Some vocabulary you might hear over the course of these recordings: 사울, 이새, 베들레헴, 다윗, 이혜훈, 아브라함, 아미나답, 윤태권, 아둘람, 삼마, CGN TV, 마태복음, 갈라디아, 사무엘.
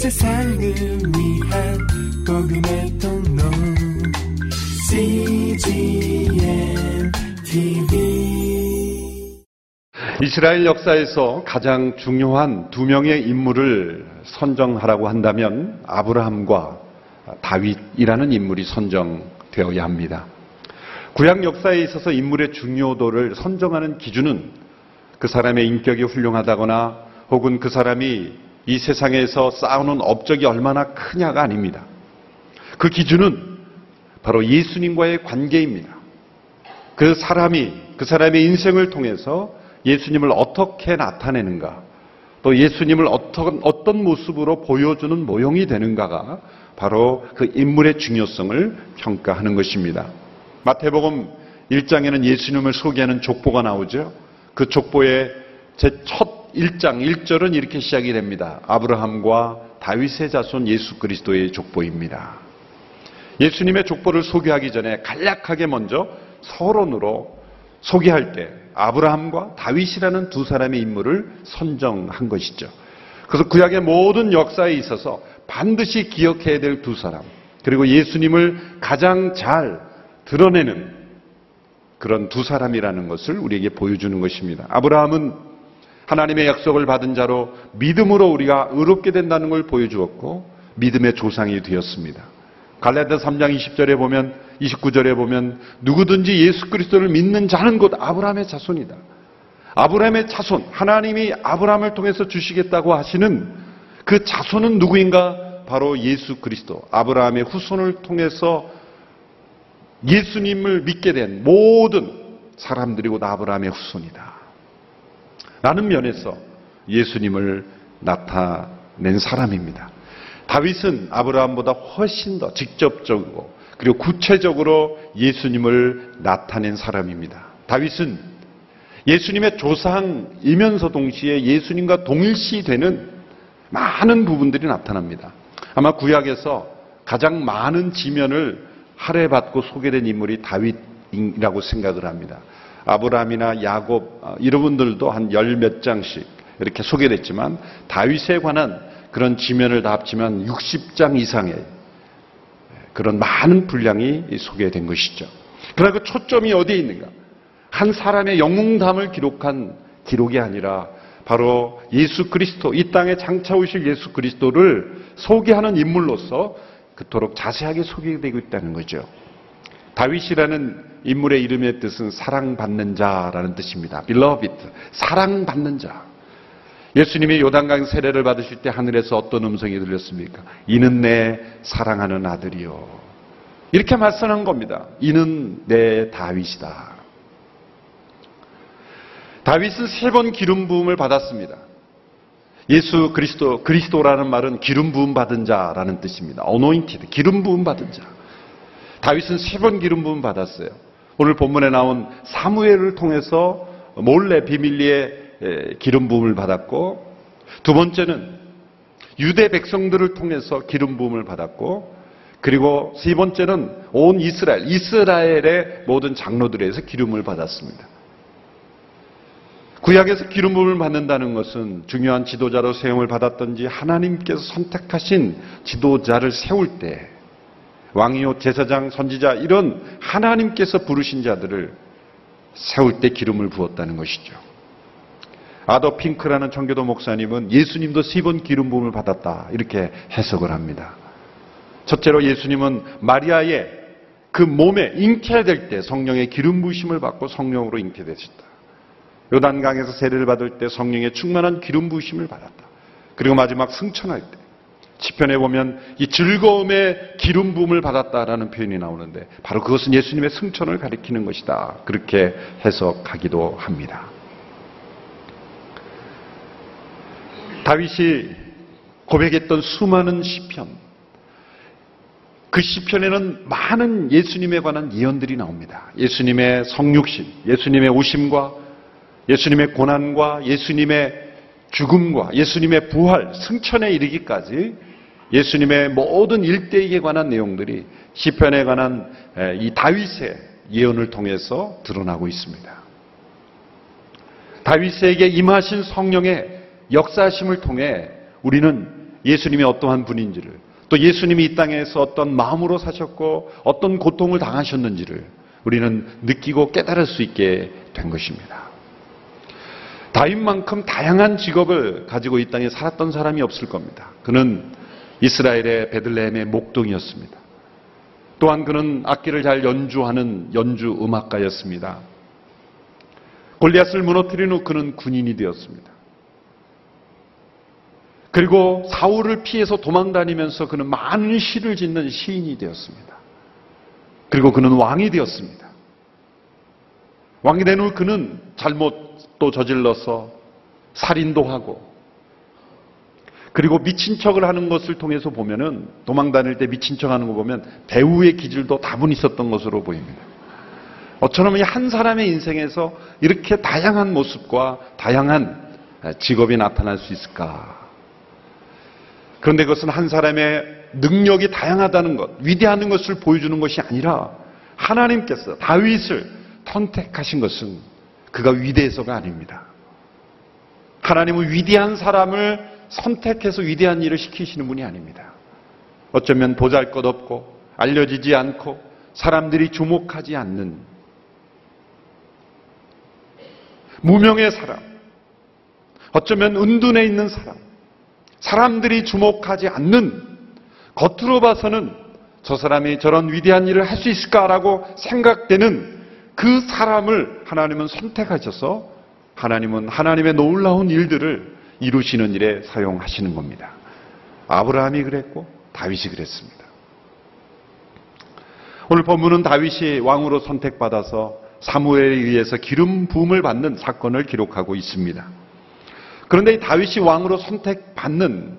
세상을 위한 복음의 통로 CGN TV. 이스라엘 역사에서 가장 중요한 두 명의 인물을 선정하라고 한다면 아브라함과 다윗이라는 인물이 선정되어야 합니다. 구약 역사에 있어서 인물의 중요도를 선정하는 기준은 그 사람의 인격이 훌륭하다거나 혹은 그 사람이 이 세상에서 쌓아놓은 업적이 얼마나 크냐가 아닙니다. 그 기준은 바로 예수님과의 관계입니다. 그 사람의 인생을 통해서 예수님을 어떻게 나타내는가, 또 예수님을 어떤 모습으로 보여주는 모형이 되는가가 바로 그 인물의 중요성을 평가하는 것입니다. 마태복음 1장에는 예수님을 소개하는 족보가 나오죠. 그 족보의 제 첫 1장 1절은 이렇게 시작이 됩니다. 아브라함과 다윗의 자손 예수 그리스도의 족보입니다. 예수님의 족보를 소개하기 전에 간략하게 먼저 서론으로 소개할 때 아브라함과 다윗이라는 두 사람의 인물을 선정한 것이죠. 그래서 구약의 모든 역사에 있어서 반드시 기억해야 될 두 사람, 그리고 예수님을 가장 잘 드러내는 그런 두 사람이라는 것을 우리에게 보여주는 것입니다. 아브라함은 하나님의 약속을 받은 자로 믿음으로 우리가 의롭게 된다는 걸 보여주었고 믿음의 조상이 되었습니다. 갈라디아 3장 20절에 보면 29절에 보면 누구든지 예수 그리스도를 믿는 자는 곧 아브라함의 자손이다. 아브라함의 자손, 하나님이 아브라함을 통해서 주시겠다고 하시는 그 자손은 누구인가? 바로 예수 그리스도, 아브라함의 후손을 통해서 예수님을 믿게 된 모든 사람들이 곧 아브라함의 후손이다 라는 면에서 예수님을 나타낸 사람입니다. 다윗은 아브라함보다 훨씬 더 직접적이고 그리고 구체적으로 예수님을 나타낸 사람입니다. 다윗은 예수님의 조상이면서 동시에 예수님과 동일시되는 많은 부분들이 나타납니다. 아마 구약에서 가장 많은 지면을 할애받고 소개된 인물이 다윗이라고 생각을 합니다. 아브라함이나 야곱 이런 분들도 한 열 몇 장씩 이렇게 소개됐지만 다윗에 관한 그런 지면을 다 합치면 60장 이상의 그런 많은 분량이 소개된 것이죠. 그러나 그 초점이 어디에 있는가? 한 사람의 영웅담을 기록한 기록이 아니라 바로 예수 그리스도, 이 땅에 장차 오실 예수 그리스도를 소개하는 인물로서 그토록 자세하게 소개되고 있다는 거죠. 다윗이라는 인물의 이름의 뜻은 사랑받는 자라는 뜻입니다. Beloved, 사랑받는 자. 예수님이 요단강 세례를 받으실 때 하늘에서 어떤 음성이 들렸습니까? 이는 내 사랑하는 아들이요. 이렇게 말씀한 겁니다. 이는 내 다윗이다. 다윗은 세 번 기름 부음을 받았습니다. 예수 그리스도라는 말은 기름 부음 받은 자라는 뜻입니다. Anointed, 기름 부음 받은 자. 다윗은 세 번 기름 부음 받았어요. 오늘 본문에 나온 사무엘을 통해서 몰래 비밀리에 기름 부음을 받았고, 두 번째는 유대 백성들을 통해서 기름 부음을 받았고, 그리고 세 번째는 온 이스라엘의 모든 장로들에서 기름을 받았습니다. 구약에서 기름 부음을 받는다는 것은 중요한 지도자로 세움을 받았든지 하나님께서 선택하신 지도자를 세울 때 왕이요 제사장, 선지자 이런 하나님께서 부르신 자들을 세울 때 기름을 부었다는 것이죠. 아더 핑크라는 청교도 목사님은 예수님도 세 번 기름 부음을 받았다 이렇게 해석을 합니다. 첫째로 예수님은 마리아의 그 몸에 잉태될 때 성령의 기름 부으심을 받고 성령으로 잉태되셨다. 요단강에서 세례를 받을 때 성령의 충만한 기름 부으심을 받았다. 그리고 마지막 승천할 때 시편에 보면 이 즐거움의 기름 부음을 받았다라는 표현이 나오는데 바로 그것은 예수님의 승천을 가리키는 것이다. 그렇게 해석하기도 합니다. 다윗이 고백했던 수많은 시편, 그 시편에는 많은 예수님에 관한 예언들이 나옵니다. 예수님의 성육신, 예수님의 오심과 예수님의 고난과 예수님의 죽음과 예수님의 부활, 승천에 이르기까지 예수님의 모든 일대기에 관한 내용들이 시편에 관한 이 다윗의 예언을 통해서 드러나고 있습니다. 다윗에게 임하신 성령의 역사심을 통해 우리는 예수님이 어떠한 분인지를, 또 예수님이 이 땅에서 어떤 마음으로 사셨고 어떤 고통을 당하셨는지를 우리는 느끼고 깨달을 수 있게 된 것입니다. 다윗만큼 다양한 직업을 가지고 이 땅에 살았던 사람이 없을 겁니다. 그는 이스라엘의 베들레헴의 목동이었습니다. 또한 그는 악기를 잘 연주하는 연주 음악가였습니다. 골리앗을 무너뜨린 후 그는 군인이 되었습니다. 그리고 사울을 피해서 도망다니면서 그는 많은 시를 짓는 시인이 되었습니다. 그리고 그는 왕이 되었습니다. 왕이 된 후 그는 잘못도 저질러서 살인도 하고, 그리고 미친 척을 하는 것을 통해서 보면은, 도망다닐 때 미친 척 하는 거 보면 배우의 기질도 다분히 있었던 것으로 보입니다. 어쩌면 이 한 사람의 인생에서 이렇게 다양한 모습과 다양한 직업이 나타날 수 있을까? 그런데 그것은 한 사람의 능력이 다양하다는 것, 위대한 것을 보여주는 것이 아니라 하나님께서 다윗을 선택하신 것은 그가 위대해서가 아닙니다. 하나님은 위대한 사람을 선택해서 위대한 일을 시키시는 분이 아닙니다. 어쩌면 보잘것없고 알려지지 않고 사람들이 주목하지 않는 무명의 사람, 어쩌면 은둔에 있는 사람, 사람들이 주목하지 않는, 겉으로 봐서는 저 사람이 저런 위대한 일을 할 수 있을까라고 생각되는 그 사람을 하나님은 선택하셔서 하나님은 하나님의 놀라운 일들을 이루시는 일에 사용하시는 겁니다. 아브라함이 그랬고 다윗이 그랬습니다. 오늘 본문은 다윗이 왕으로 선택받아서 사무엘에 의해서 기름 부음을 받는 사건을 기록하고 있습니다. 그런데 이 다윗이 왕으로 선택받는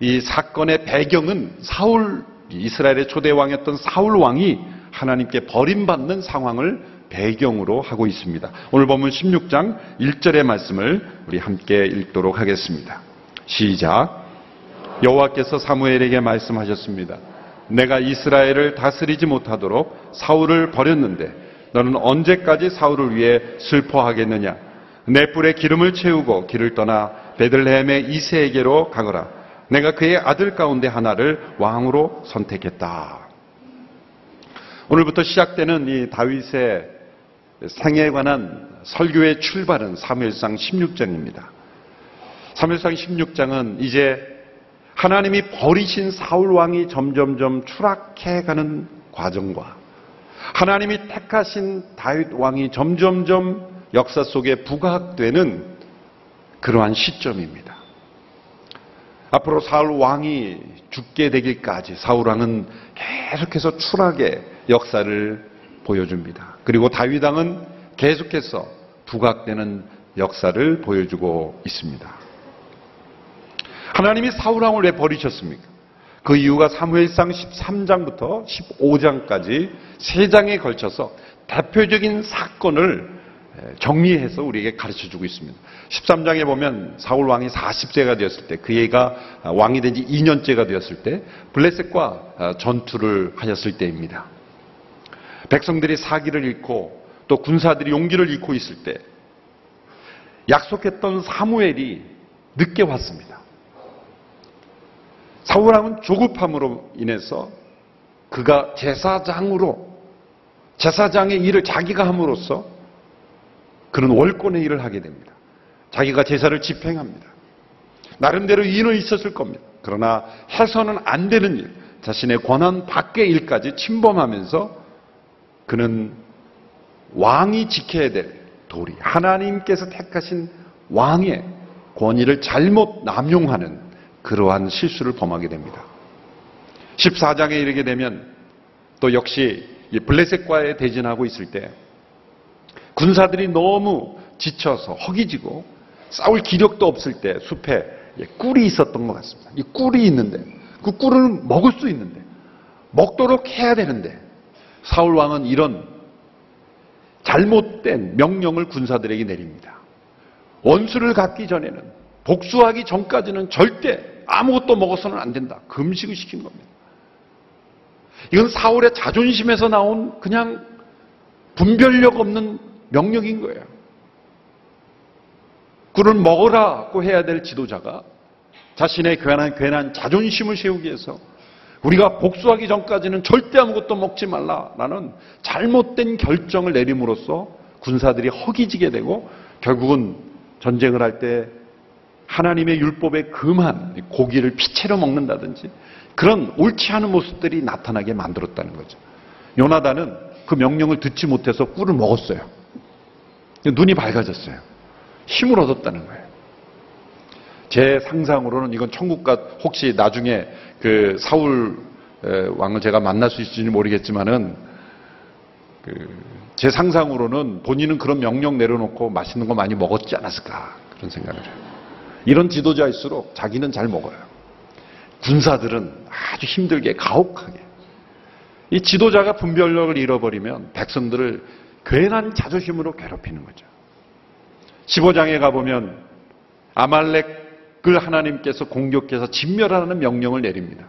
이 사건의 배경은 사울, 이스라엘의 초대 왕이었던 사울 왕이 하나님께 버림받는 상황을 배경으로 하고 있습니다. 오늘 본문 16장 1절의 말씀을 우리 함께 읽도록 하겠습니다. 시작. 여호와께서 사무엘에게 말씀하셨습니다. 내가 이스라엘을 다스리지 못하도록 사울을 버렸는데 너는 언제까지 사울을 위해 슬퍼하겠느냐? 내 뿔에 기름을 채우고 길을 떠나 베들레헴의 이새에게로 가거라. 내가 그의 아들 가운데 하나를 왕으로 선택했다. 오늘부터 시작되는 이 다윗의 생애에 관한 설교의 출발은 사무엘상 16장입니다. 사무엘상 16장은 이제 하나님이 버리신 사울 왕이 점점점 추락해가는 과정과 하나님이 택하신 다윗 왕이 점점점 역사 속에 부각되는 그러한 시점입니다. 앞으로 사울 왕이 죽게 되기까지 사울 왕은 계속해서 추락의 역사를 보여줍니다. 그리고 다윗 왕은 계속해서 부각되는 역사를 보여주고 있습니다. 하나님이 사울 왕을 왜 버리셨습니까? 그 이유가 사무엘상 13장부터 15장까지 3장에 걸쳐서 대표적인 사건을 정리해서 우리에게 가르쳐주고 있습니다. 13장에 보면 사울 왕이 40세가 되었을 때, 그 애가 왕이 된 지 2년째가 되었을 때 블레셋과 전투를 하였을 때입니다. 백성들이 사기를 잃고 또 군사들이 용기를 잃고 있을 때 약속했던 사무엘이 늦게 왔습니다. 사울 왕은 조급함으로 인해서 그가 제사장의 일을 자기가 함으로써 그는 월권의 일을 하게 됩니다. 자기가 제사를 집행합니다. 나름대로 이유는 있었을 겁니다. 그러나 해서는 안 되는 일, 자신의 권한 밖의 일까지 침범하면서 그는 왕이 지켜야 될 도리, 하나님께서 택하신 왕의 권위를 잘못 남용하는 그러한 실수를 범하게 됩니다. 14장에 이르게 되면 또 역시 블레셋과의 대진하고 있을 때 군사들이 너무 지쳐서 허기지고 싸울 기력도 없을 때 숲에 꿀이 있었던 것 같습니다. 이 꿀이 있는데, 그 꿀을 먹을 수 있는데, 먹도록 해야 되는데 사울 왕은 이런 잘못된 명령을 군사들에게 내립니다. 원수를 갚기 전에는, 복수하기 전까지는 절대 아무것도 먹어서는 안 된다. 금식을 시킨 겁니다. 이건 사울의 자존심에서 나온 그냥 분별력 없는 명령인 거예요. 꿀을 먹으라고 해야 될 지도자가 자신의 괜한 자존심을 세우기 위해서 우리가 복수하기 전까지는 절대 아무것도 먹지 말라라는 잘못된 결정을 내림으로써 군사들이 허기지게 되고 결국은 전쟁을 할 때 하나님의 율법에 금한 고기를 피채로 먹는다든지 그런 옳지 않은 모습들이 나타나게 만들었다는 거죠. 요나단은 그 명령을 듣지 못해서 꿀을 먹었어요. 눈이 밝아졌어요. 힘을 얻었다는 거예요. 제 상상으로는 이건 천국과 혹시 나중에 그 사울 왕을 제가 만날 수 있을지 모르겠지만은 제 상상으로는 본인은 그런 명령 내려놓고 맛있는 거 많이 먹었지 않았을까 그런 생각을 해요. 이런 지도자일수록 자기는 잘 먹어요. 군사들은 아주 힘들게 가혹하게 이 지도자가 분별력을 잃어버리면 백성들을 괜한 자존심으로 괴롭히는 거죠. 15장에 가보면 아말렉을 하나님께서 공격해서 진멸하라는 명령을 내립니다.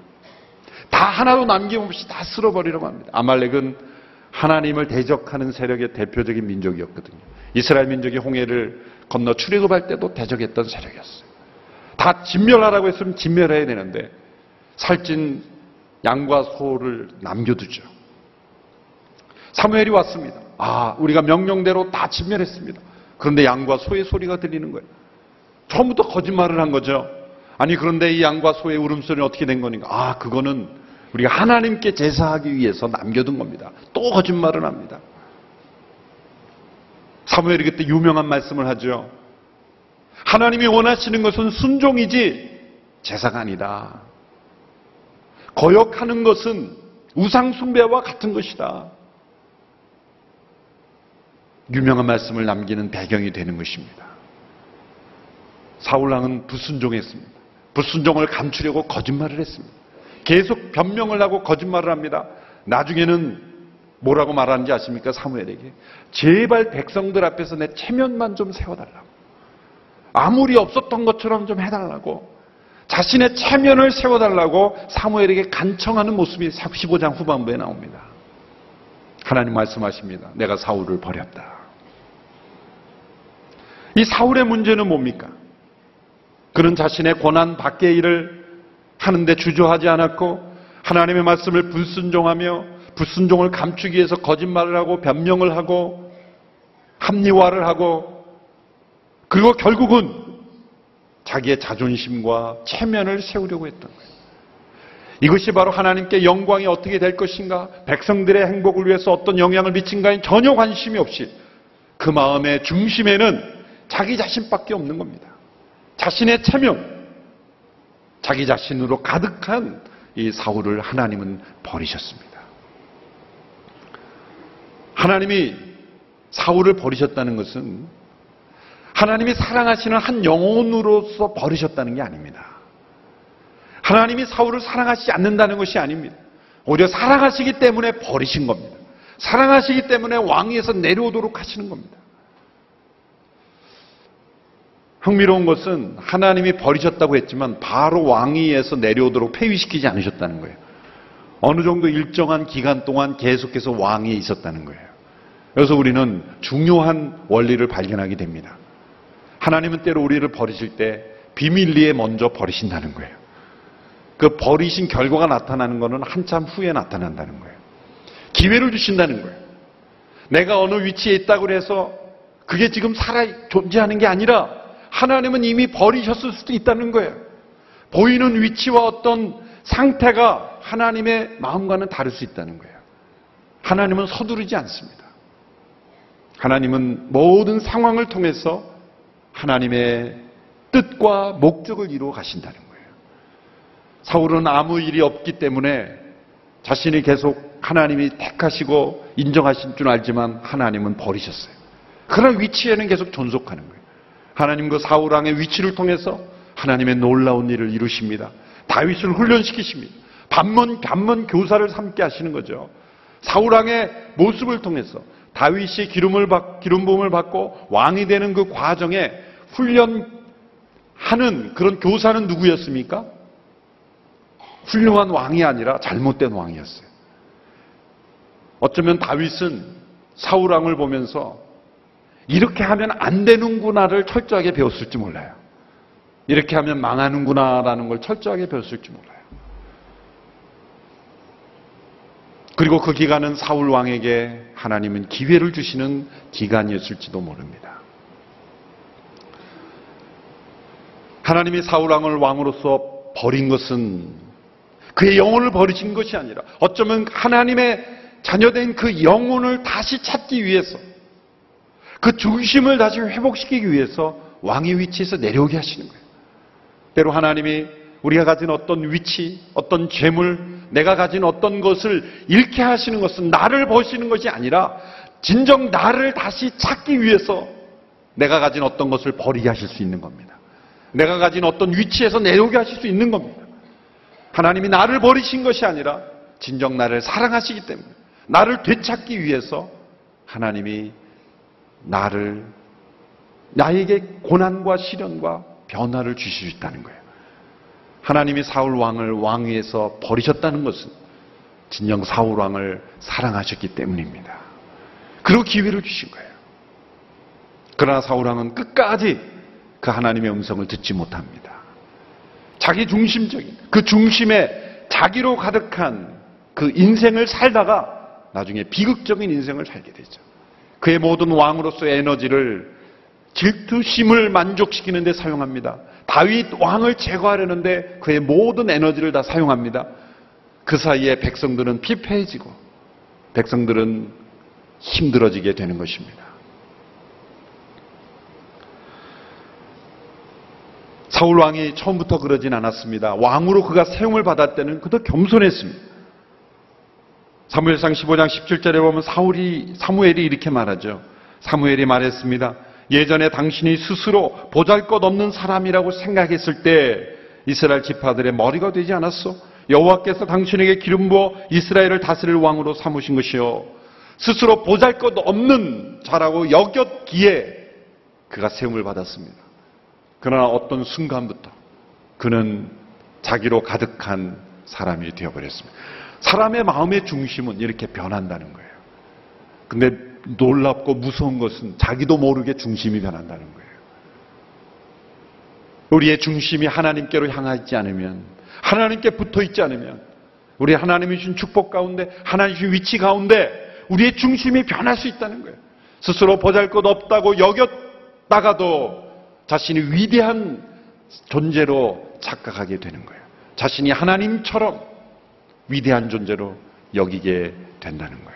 다 하나도 남김없이 다 쓸어버리려고 합니다. 아말렉은 하나님을 대적하는 세력의 대표적인 민족이었거든요. 이스라엘 민족이 홍해를 건너 출애굽할 때도 대적했던 세력이었어요. 다 진멸하라고 했으면 진멸해야 되는데 살찐 양과 소를 남겨두죠. 사무엘이 왔습니다. 우리가 명령대로 다 진멸했습니다. 그런데 양과 소의 소리가 들리는 거예요. 처음부터 거짓말을 한 거죠. 아니 그런데 이 양과 소의 울음소리는 어떻게 된 거니까? 그거는 우리가 하나님께 제사하기 위해서 남겨둔 겁니다. 또 거짓말을 합니다. 사무엘이 그때 유명한 말씀을 하죠. 하나님이 원하시는 것은 순종이지 제사가 아니다. 거역하는 것은 우상숭배와 같은 것이다. 유명한 말씀을 남기는 배경이 되는 것입니다. 사울왕은 불순종했습니다. 불순종을 감추려고 거짓말을 했습니다. 계속 변명을 하고 거짓말을 합니다. 나중에는 뭐라고 말하는지 아십니까? 사무엘에게 제발 백성들 앞에서 내 체면만 좀 세워달라고, 아무리 없었던 것처럼 좀 해달라고, 자신의 체면을 세워달라고 사무엘에게 간청하는 모습이 15장 후반부에 나옵니다. 하나님 말씀하십니다. 내가 사울을 버렸다. 이 사울의 문제는 뭡니까? 그는 자신의 고난 밖의 일을 하는데 주저하지 않았고 하나님의 말씀을 불순종하며 불순종을 감추기 위해서 거짓말을 하고 변명을 하고 합리화를 하고 그리고 결국은 자기의 자존심과 체면을 세우려고 했던 거예요. 이것이 바로 하나님께 영광이 어떻게 될 것인가, 백성들의 행복을 위해서 어떤 영향을 미친가에 전혀 관심이 없이 그 마음의 중심에는 자기 자신밖에 없는 겁니다. 자신의 체면, 자기 자신으로 가득한 이 사울을 하나님은 버리셨습니다. 하나님이 사울을 버리셨다는 것은 하나님이 사랑하시는 한 영혼으로서 버리셨다는 게 아닙니다. 하나님이 사울을 사랑하시지 않는다는 것이 아닙니다. 오히려 사랑하시기 때문에 버리신 겁니다. 사랑하시기 때문에 왕위에서 내려오도록 하시는 겁니다. 흥미로운 것은 하나님이 버리셨다고 했지만 바로 왕위에서 내려오도록 폐위시키지 않으셨다는 거예요. 어느 정도 일정한 기간 동안 계속해서 왕위에 있었다는 거예요. 그래서 우리는 중요한 원리를 발견하게 됩니다. 하나님은 때로 우리를 버리실 때 비밀리에 먼저 버리신다는 거예요. 그 버리신 결과가 나타나는 것은 한참 후에 나타난다는 거예요. 기회를 주신다는 거예요. 내가 어느 위치에 있다고 해서 그게 지금 존재하는 게 아니라 하나님은 이미 버리셨을 수도 있다는 거예요. 보이는 위치와 어떤 상태가 하나님의 마음과는 다를 수 있다는 거예요. 하나님은 서두르지 않습니다. 하나님은 모든 상황을 통해서 하나님의 뜻과 목적을 이루어 가신다는 거예요. 사울은 아무 일이 없기 때문에 자신이 계속 하나님이 택하시고 인정하신 줄 알지만 하나님은 버리셨어요. 그런 위치에는 계속 존속하는 거예요. 하나님 그 사울왕의 위치를 통해서 하나님의 놀라운 일을 이루십니다. 다윗을 훈련시키십니다. 반문 교사를 삼게 하시는 거죠. 사울왕의 모습을 통해서 다윗이 기름 부음을 받고 왕이 되는 그 과정에 훈련하는 그런 교사는 누구였습니까? 훌륭한 왕이 아니라 잘못된 왕이었어요. 어쩌면 다윗은 사울왕을 보면서 이렇게 하면 안 되는구나를 철저하게 배웠을지 몰라요. 이렇게 하면 망하는구나라는 걸 철저하게 배웠을지 몰라요. 그리고 그 기간은 사울 왕에게 하나님은 기회를 주시는 기간이었을지도 모릅니다. 하나님이 사울 왕을 왕으로서 버린 것은 그의 영혼을 버리신 것이 아니라 어쩌면 하나님의 자녀된 그 영혼을 다시 찾기 위해서, 그 중심을 다시 회복시키기 위해서 왕의 위치에서 내려오게 하시는 거예요. 때로 하나님이 우리가 가진 어떤 위치, 어떤 재물, 내가 가진 어떤 것을 잃게 하시는 것은 나를 버리시는 것이 아니라 진정 나를 다시 찾기 위해서 내가 가진 어떤 것을 버리게 하실 수 있는 겁니다. 내가 가진 어떤 위치에서 내려오게 하실 수 있는 겁니다. 하나님이 나를 버리신 것이 아니라 진정 나를 사랑하시기 때문에 나를 되찾기 위해서 하나님이 나에게 고난과 시련과 변화를 주실 수 있다는 거예요. 하나님이 사울 왕을 왕위에서 버리셨다는 것은 진정 사울 왕을 사랑하셨기 때문입니다. 그리고 기회를 주신 거예요. 그러나 사울 왕은 끝까지 그 하나님의 음성을 듣지 못합니다. 자기 중심적인, 그 중심에 자기로 가득한 그 인생을 살다가 나중에 비극적인 인생을 살게 되죠. 그의 모든 왕으로서의 에너지를 질투심을 만족시키는 데 사용합니다. 다윗 왕을 제거하려는데 그의 모든 에너지를 다 사용합니다. 그 사이에 백성들은 피폐해지고 백성들은 힘들어지게 되는 것입니다. 사울 왕이 처음부터 그러진 않았습니다. 왕으로 그가 세움을 받을 때는 그도 겸손했습니다. 사무엘상 15장 17절에 보면 사무엘이 이렇게 말하죠. 사무엘이 말했습니다. 예전에 당신이 스스로 보잘것없는 사람이라고 생각했을 때 이스라엘 지파들의 머리가 되지 않았소? 여호와께서 당신에게 기름 부어 이스라엘을 다스릴 왕으로 삼으신 것이요, 스스로 보잘것없는 자라고 여겼기에 그가 세움을 받았습니다. 그러나 어떤 순간부터 그는 자기로 가득한 사람이 되어버렸습니다. 사람의 마음의 중심은 이렇게 변한다는 거예요. 근데 놀랍고 무서운 것은 자기도 모르게 중심이 변한다는 거예요. 우리의 중심이 하나님께로 향하지 않으면, 하나님께 붙어있지 않으면, 우리 하나님이 주신 축복 가운데, 하나님이 주신 위치 가운데 우리의 중심이 변할 수 있다는 거예요. 스스로 보잘것없다고 여겼다가도 자신이 위대한 존재로 착각하게 되는 거예요. 자신이 하나님처럼 위대한 존재로 여기게 된다는 거예요.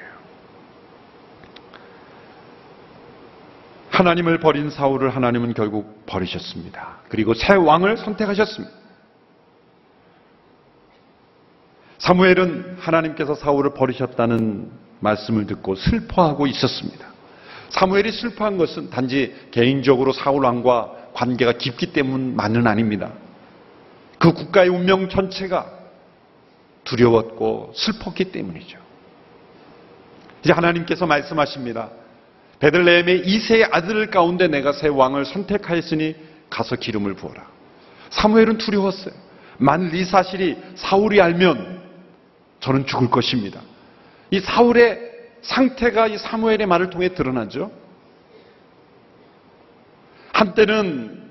하나님을 버린 사울을 하나님은 결국 버리셨습니다. 그리고 새 왕을 선택하셨습니다. 사무엘은 하나님께서 사울을 버리셨다는 말씀을 듣고 슬퍼하고 있었습니다. 사무엘이 슬퍼한 것은 단지 개인적으로 사울 왕과 관계가 깊기 때문만은 아닙니다. 그 국가의 운명 전체가 두려웠고 슬펐기 때문이죠. 이제 하나님께서 말씀하십니다. 베들레헴의 이새의 아들 가운데 내가 새 왕을 선택하였으니 가서 기름을 부어라. 사무엘은 두려웠어요. 만일 이 사실이 사울이 알면 저는 죽을 것입니다. 이 사울의 상태가 이 사무엘의 말을 통해 드러나죠. 한때는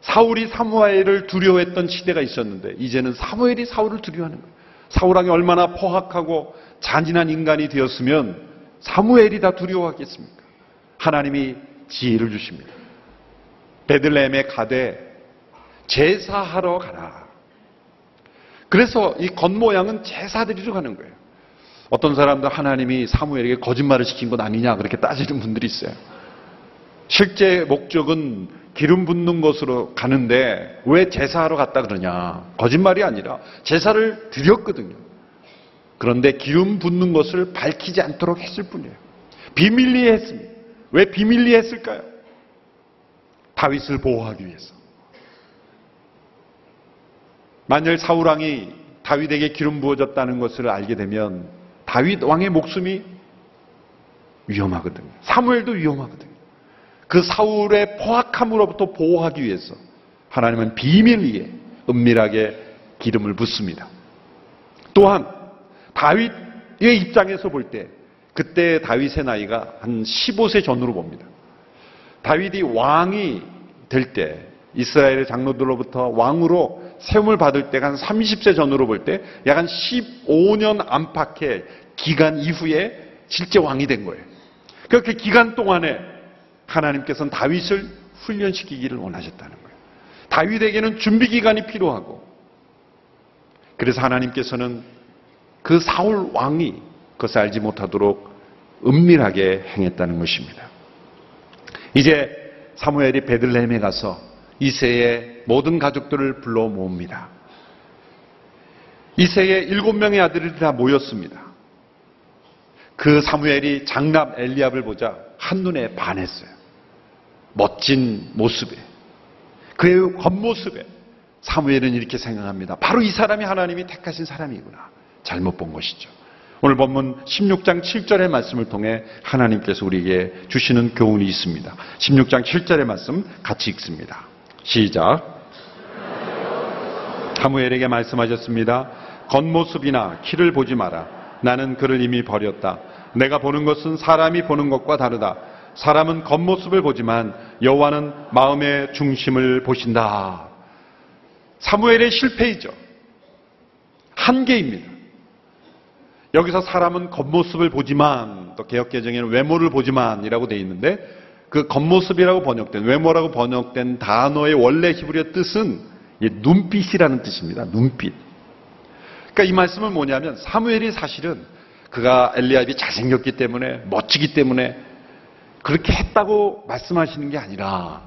사울이 사무엘을 두려워했던 시대가 있었는데 이제는 사무엘이 사울을 두려워하는 거예요. 사울왕이 얼마나 포악하고 잔인한 인간이 되었으면 사무엘이 다 두려워하겠습니까? 하나님이 지혜를 주십니다. 베들레헴에 가되 제사하러 가라. 그래서 이 겉모양은 제사드리러 가는 거예요. 어떤 사람들 하나님이 사무엘에게 거짓말을 시킨 건 아니냐 그렇게 따지는 분들이 있어요. 실제 목적은 기름 붓는 것으로 가는데 왜 제사하러 갔다 그러냐. 거짓말이 아니라 제사를 드렸거든요. 그런데 기름 붓는 것을 밝히지 않도록 했을 뿐이에요. 비밀리에 했습니다. 왜 비밀리에 했을까요? 다윗을 보호하기 위해서. 만일 사울 왕이 다윗에게 기름 부어졌다는 것을 알게 되면 다윗 왕의 목숨이 위험하거든요. 사무엘도 위험하거든요. 그 사울의 포악함으로부터 보호하기 위해서 하나님은 비밀리에 은밀하게 기름을 붓습니다. 또한 다윗의 입장에서 볼 때 그때 다윗의 나이가 한 15세 전후로 봅니다. 다윗이 왕이 될 때 이스라엘의 장로들로부터 왕으로 세움을 받을 때가 한 30세 전후로 볼 때 약 한 15년 안팎의 기간 이후에 실제 왕이 된 거예요. 그렇게 기간 동안에 하나님께서는 다윗을 훈련시키기를 원하셨다는 거예요. 다윗에게는 준비 기간이 필요하고, 그래서 하나님께서는 그 사울 왕이 그것을 알지 못하도록 은밀하게 행했다는 것입니다. 이제 사무엘이 베들레헴에 가서 이새의 모든 가족들을 불러 모읍니다. 이새의 7명의 아들이 다 모였습니다. 그 사무엘이 장남 엘리압을 보자 한눈에 반했어요. 멋진 모습에, 그의 겉모습에 사무엘은 이렇게 생각합니다. 바로 이 사람이 하나님이 택하신 사람이구나. 잘못 본 것이죠. 오늘 본문 16장 7절의 말씀을 통해 하나님께서 우리에게 주시는 교훈이 있습니다. 16장 7절의 말씀 같이 읽습니다. 시작. 사무엘에게 말씀하셨습니다. 겉모습이나 키를 보지 마라. 나는 그를 이미 버렸다. 내가 보는 것은 사람이 보는 것과 다르다. 사람은 겉모습을 보지만 여호와는 마음의 중심을 보신다. 사무엘의 실패이죠. 한계입니다. 여기서 사람은 겉모습을 보지만, 또 개역개정에는 외모를 보지만이라고 되어 있는데, 그 겉모습이라고 번역된, 외모라고 번역된 단어의 원래 히브리어 뜻은 눈빛이라는 뜻입니다. 눈빛. 그러니까 이 말씀은 뭐냐면, 사무엘이 사실은 그가 엘리압이 잘생겼기 때문에, 멋지기 때문에 그렇게 했다고 말씀하시는 게 아니라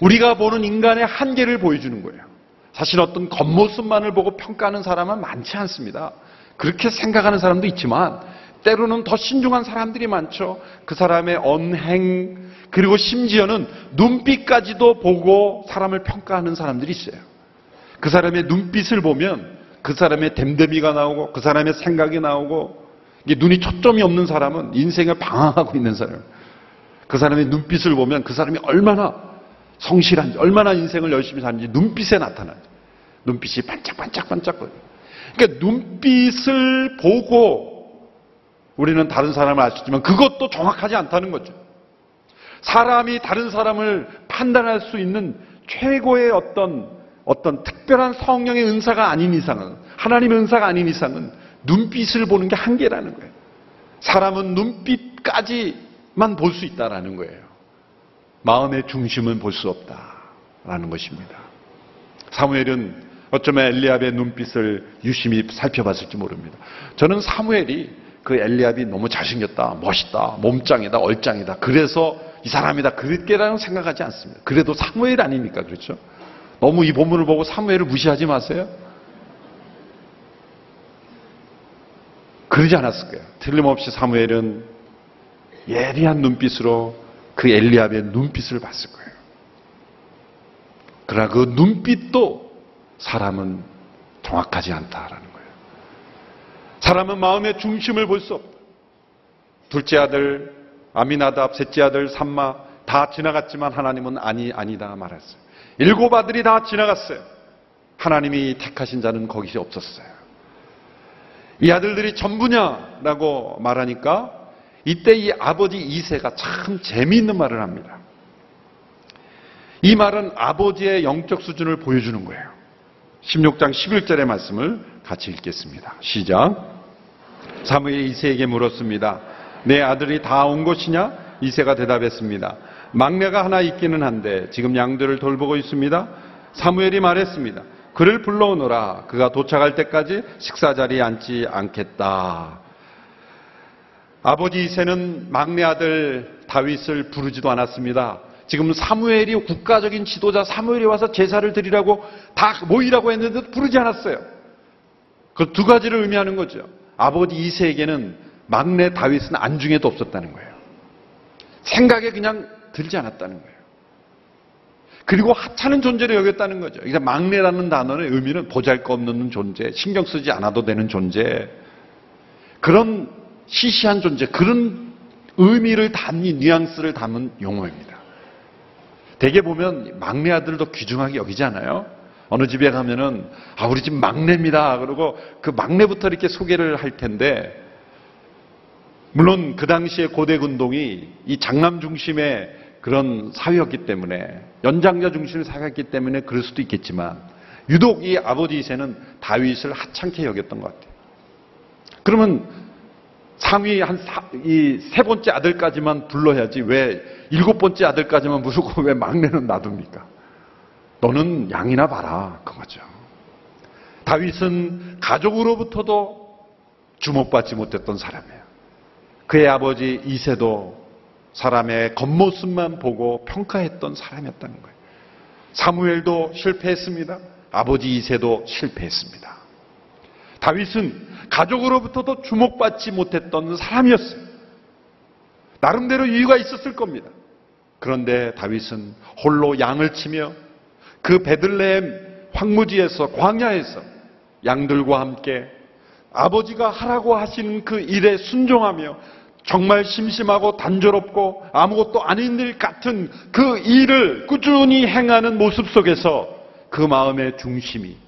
우리가 보는 인간의 한계를 보여주는 거예요. 사실 어떤 겉모습만을 보고 평가하는 사람은 많지 않습니다. 그렇게 생각하는 사람도 있지만 때로는 더 신중한 사람들이 많죠. 그 사람의 언행, 그리고 심지어는 눈빛까지도 보고 사람을 평가하는 사람들이 있어요. 그 사람의 눈빛을 보면 그 사람의 댐데미가 나오고 그 사람의 생각이 나오고, 이게 눈이 초점이 없는 사람은 인생을 방황하고 있는 사람. 그 사람의 눈빛을 보면 그 사람이 얼마나 성실한지, 얼마나 인생을 열심히 사는지 눈빛에 나타나요. 눈빛이 반짝반짝반짝거려요. 그러니까 눈빛을 보고 우리는 다른 사람을 알 수 있지만 그것도 정확하지 않다는 거죠. 사람이 다른 사람을 판단할 수 있는 최고의 어떤 특별한 성령의 은사가 아닌 이상은, 하나님의 은사가 아닌 이상은 눈빛을 보는 게 한계라는 거예요. 사람은 눈빛까지만 볼 수 있다라는 거예요. 마음의 중심은 볼 수 없다라는 것입니다. 사무엘은 어쩌면 엘리압의 눈빛을 유심히 살펴봤을지 모릅니다. 저는 사무엘이 그 엘리압이 너무 잘생겼다, 멋있다, 몸짱이다, 얼짱이다, 그래서 이 사람이다, 그렇게라는 생각하지 않습니다. 그래도 사무엘 아닙니까? 그렇죠? 너무 이 본문을 보고 사무엘을 무시하지 마세요. 그러지 않았을 거예요. 틀림없이 사무엘은 예리한 눈빛으로 그 엘리압의 눈빛을 봤을 거예요. 그러나 그 눈빛도 사람은 정확하지 않다라는 거예요. 사람은 마음의 중심을 볼 수 없다. 둘째 아들 아미나답, 셋째 아들 삼마 다 지나갔지만 하나님은 아니다 말했어요. 7 아들이 다 지나갔어요. 하나님이 택하신 자는 거기서 없었어요. 이 아들들이 전부냐라고 말하니까 이때 이 아버지 이새가 참 재미있는 말을 합니다. 이 말은 아버지의 영적 수준을 보여주는 거예요. 16장 11절의 말씀을 같이 읽겠습니다. 시작. 사무엘이 이새에게 물었습니다. 내 아들이 다 온 것이냐? 이새가 대답했습니다. 막내가 하나 있기는 한데 지금 양들을 돌보고 있습니다. 사무엘이 말했습니다. 그를 불러오너라. 그가 도착할 때까지 식사 자리에 앉지 않겠다. 아버지 이새는 막내 아들 다윗을 부르지도 않았습니다. 지금 사무엘이 국가적인 지도자 사무엘이 와서 제사를 드리라고 다 모이라고 했는데도 부르지 않았어요. 그 2 가지를 의미하는 거죠. 아버지 이새에게는 막내 다윗은 안중에도 없었다는 거예요. 생각에 그냥 들지 않았다는 거예요. 그리고 하찮은 존재로 여겼다는 거죠. 그러니까 막내라는 단어의 의미는 보잘것없는 존재, 신경 쓰지 않아도 되는 존재, 그런 시시한 존재, 그런 의미를 담는, 뉘앙스를 담은 용어입니다. 대개 보면 막내 아들도 귀중하게 여기지 않아요? 어느 집에 가면은, 아, 우리 집 막내입니다. 그러고 그 막내부터 이렇게 소개를 할 텐데, 물론 그 당시에 고대 운동이 이 장남 중심의 그런 사회였기 때문에, 연장자 중심의 사회였기 때문에 그럴 수도 있겠지만, 유독 이 아버지세는 다윗을 하찮게 여겼던 것 같아요. 그러면 상위 한 이 세 번째 아들까지만 불러야지 왜 일곱 번째 아들까지만 부르고 왜 막내는 놔둡니까? 너는 양이나 봐라, 그거죠. 다윗은 가족으로부터도 주목받지 못했던 사람이에요. 그의 아버지 이새도 사람의 겉모습만 보고 평가했던 사람이었다는 거예요. 사무엘도 실패했습니다. 아버지 이새도 실패했습니다. 다윗은 가족으로부터도 주목받지 못했던 사람이었어요. 나름대로 이유가 있었을 겁니다. 그런데 다윗은 홀로 양을 치며 그 베들레헴 황무지에서, 광야에서 양들과 함께 아버지가 하라고 하시는 그 일에 순종하며 정말 심심하고 단조롭고 아무것도 아닌 일 같은 그 일을 꾸준히 행하는 모습 속에서 그 마음의 중심이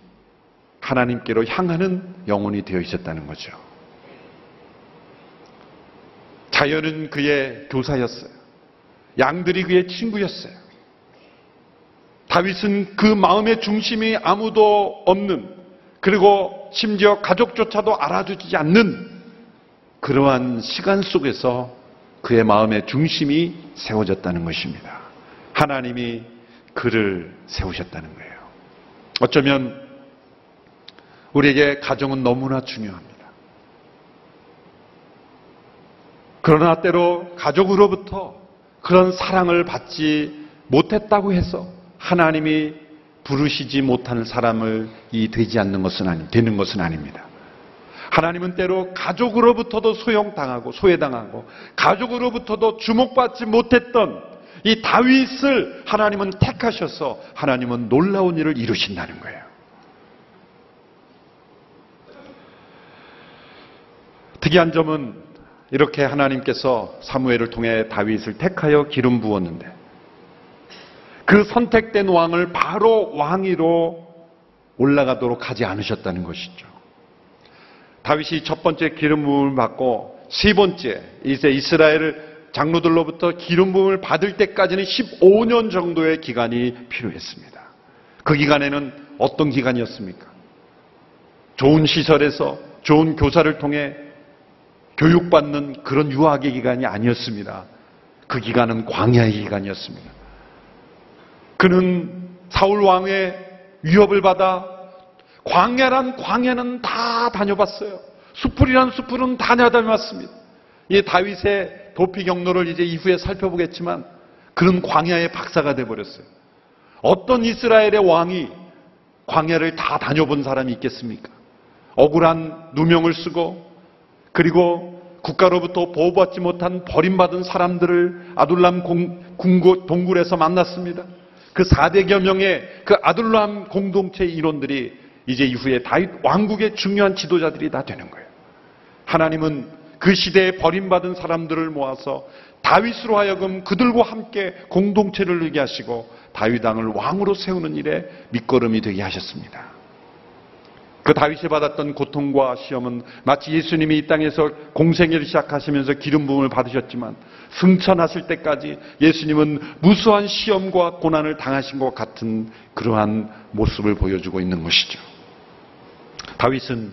하나님께로 향하는 영혼이 되어 있었다는 거죠. 자연은 그의 교사였어요. 양들이 그의 친구였어요. 다윗은 그 마음의 중심이 아무도 없는, 그리고 심지어 가족조차도 알아주지 않는 그러한 시간 속에서 그의 마음의 중심이 세워졌다는 것입니다. 하나님이 그를 세우셨다는 거예요. 어쩌면 우리에게 가정은 너무나 중요합니다. 그러나 때로 가족으로부터 그런 사랑을 받지 못했다고 해서 하나님이 부르시지 못하는 사람을 되지 않는 것은 되는 것은 아닙니다. 하나님은 때로 가족으로부터도 소용당하고 소외당하고 가족으로부터도 주목받지 못했던 이 다윗을 하나님은 택하셔서 하나님은 놀라운 일을 이루신다는 거예요. 특이한 점은 이렇게 하나님께서 사무엘을 통해 다윗을 택하여 기름 부었는데 그 선택된 왕을 바로 왕위로 올라가도록 하지 않으셨다는 것이죠. 다윗이 첫 번째 기름 부음을 받고 세 번째 이제 이스라엘 장로들로부터 기름 부음을 받을 때까지는 15년 정도의 기간이 필요했습니다. 그 기간에는 어떤 기간이었습니까? 좋은 시설에서 좋은 교사를 통해 교육받는 그런 유학의 기간이 아니었습니다. 그 기간은 광야의 기간이었습니다. 그는 사울 왕의 위협을 받아 광야란 광야는 다 다녀봤어요. 수풀이란 수풀은 다 다녀봤습니다. 이 다윗의 도피 경로를 이제 이후에 살펴보겠지만 그는 광야의 박사가 돼버렸어요. 어떤 이스라엘의 왕이 광야를 다 다녀본 사람이 있겠습니까? 억울한 누명을 쓰고 그리고 국가로부터 보호받지 못한 버림받은 사람들을 아둘람 동굴에서 만났습니다. 그 4대 계명의 그 아둘람 공동체의 일원들이 이제 이후에 다윗 왕국의 중요한 지도자들이 다 되는 거예요. 하나님은 그 시대에 버림받은 사람들을 모아서 다윗으로 하여금 그들과 함께 공동체를 이루게 하시고 다윗 왕을 왕으로 세우는 일에 밑거름이 되게 하셨습니다. 그 다윗이 받았던 고통과 시험은 마치 예수님이 이 땅에서 공생애를 시작하시면서 기름 부음을 받으셨지만 승천하실 때까지 예수님은 무수한 시험과 고난을 당하신 것 같은 그러한 모습을 보여주고 있는 것이죠. 다윗은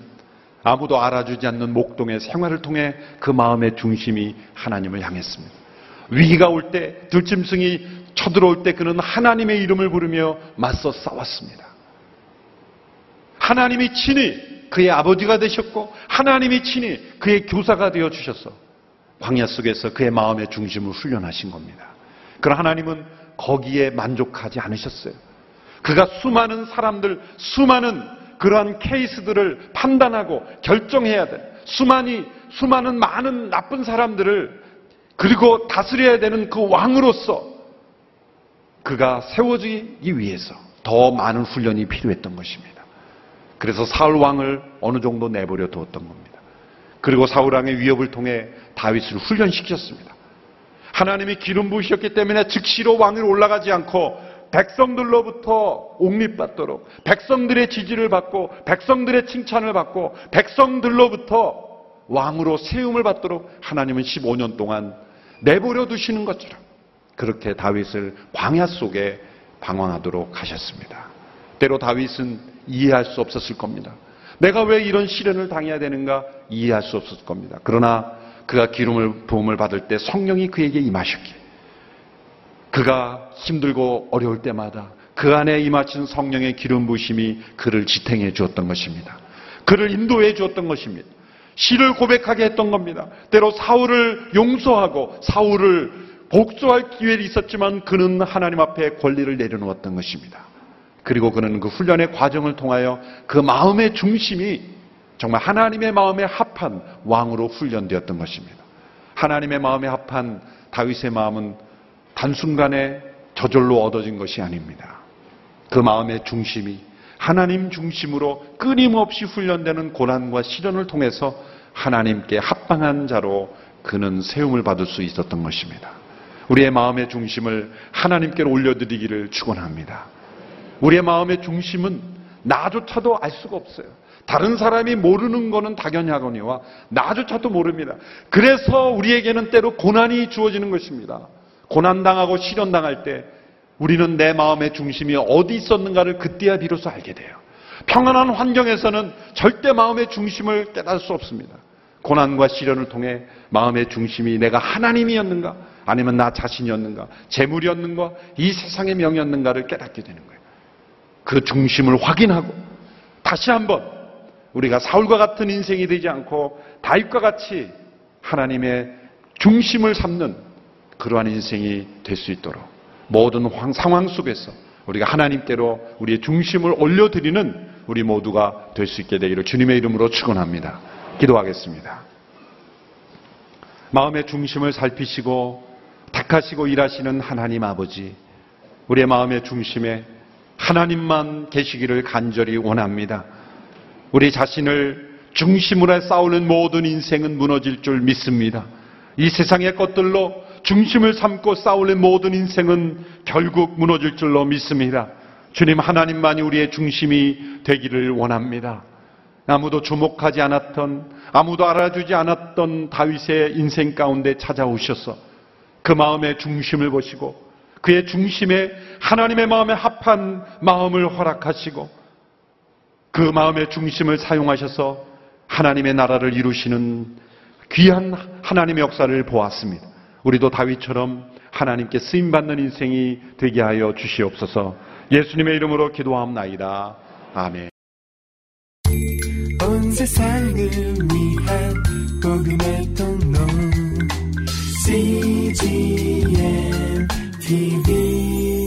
아무도 알아주지 않는 목동의 생활을 통해 그 마음의 중심이 하나님을 향했습니다. 위기가 올 때, 들짐승이 쳐들어올 때 그는 하나님의 이름을 부르며 맞서 싸웠습니다. 하나님이 친히 그의 아버지가 되셨고 하나님이 친히 그의 교사가 되어주셔서 광야 속에서 그의 마음의 중심을 훈련하신 겁니다. 그러나 하나님은 거기에 만족하지 않으셨어요. 그가 수많은 사람들, 수많은 그러한 케이스들을 판단하고 결정해야 돼. 수많은 많은 나쁜 사람들을 그리고 다스려야 되는 그 왕으로서 그가 세워지기 위해서 더 많은 훈련이 필요했던 것입니다. 그래서 사울 왕을 어느 정도 내버려 두었던 겁니다. 그리고 사울 왕의 위협을 통해 다윗을 훈련시키셨습니다. 하나님이 기름 부으셨기 때문에 즉시로 왕위로 올라가지 않고 백성들로부터 옹립받도록, 백성들의 지지를 받고 백성들의 칭찬을 받고 백성들로부터 왕으로 세움을 받도록 하나님은 15년 동안 내버려 두시는 것처럼 그렇게 다윗을 광야 속에 방황하도록 하셨습니다. 때로 다윗은 이해할 수 없었을 겁니다. 내가 왜 이런 시련을 당해야 되는가 이해할 수 없었을 겁니다. 그러나 그가 기름을 부음을 받을 때 성령이 그에게 임하셨기에 그가 힘들고 어려울 때마다 그 안에 임하신 성령의 기름 부심이 그를 지탱해 주었던 것입니다. 그를 인도해 주었던 것입니다. 시를 고백하게 했던 겁니다. 때로 사울을 용서하고 사울을 복수할 기회는 있었지만 그는 하나님 앞에 권리를 내려놓았던 것입니다. 그리고 그는 그 훈련의 과정을 통하여 그 마음의 중심이 정말 하나님의 마음에 합한 왕으로 훈련되었던 것입니다. 하나님의 마음에 합한 다윗의 마음은 단순간에 저절로 얻어진 것이 아닙니다. 그 마음의 중심이 하나님 중심으로 끊임없이 훈련되는 고난과 시련을 통해서 하나님께 합당한 자로 그는 세움을 받을 수 있었던 것입니다. 우리의 마음의 중심을 하나님께로 올려드리기를 축원합니다. 우리의 마음의 중심은 나조차도 알 수가 없어요. 다른 사람이 모르는 거는 당연하거니와 나조차도 모릅니다. 그래서 우리에게는 때로 고난이 주어지는 것입니다. 고난당하고 시련당할 때 우리는 내 마음의 중심이 어디 있었는가를 그때야 비로소 알게 돼요. 평안한 환경에서는 절대 마음의 중심을 깨달을 수 없습니다. 고난과 시련을 통해 마음의 중심이 내가 하나님이었는가 아니면 나 자신이었는가 재물이었는가 이 세상의 명이었는가를 깨닫게 되는 거예요. 그 중심을 확인하고 다시 한번 우리가 사울과 같은 인생이 되지 않고 다윗과 같이 하나님의 중심을 삼는 그러한 인생이 될 수 있도록 모든 상황 속에서 우리가 하나님께로 우리의 중심을 올려드리는 우리 모두가 될 수 있게 되기를 주님의 이름으로 축원합니다. 기도하겠습니다. 마음의 중심을 살피시고 닦아시고 일하시는 하나님 아버지, 우리의 마음의 중심에 하나님만 계시기를 간절히 원합니다. 우리 자신을 중심으로 싸우는 모든 인생은 무너질 줄 믿습니다. 이 세상의 것들로 중심을 삼고 싸우는 모든 인생은 결국 무너질 줄로 믿습니다. 주님, 하나님만이 우리의 중심이 되기를 원합니다. 아무도 주목하지 않았던, 아무도 알아주지 않았던 다윗의 인생 가운데 찾아오셔서 그 마음의 중심을 보시고 그의 중심에 하나님의 마음에 합한 마음을 허락하시고 그 마음의 중심을 사용하셔서 하나님의 나라를 이루시는 귀한 하나님의 역사를 보았습니다. 우리도 다윗처럼 하나님께 쓰임받는 인생이 되게 하여 주시옵소서. 예수님의 이름으로 기도하옵나이다. 아멘. 온 세상을 위한 복음의 통로 CGN TV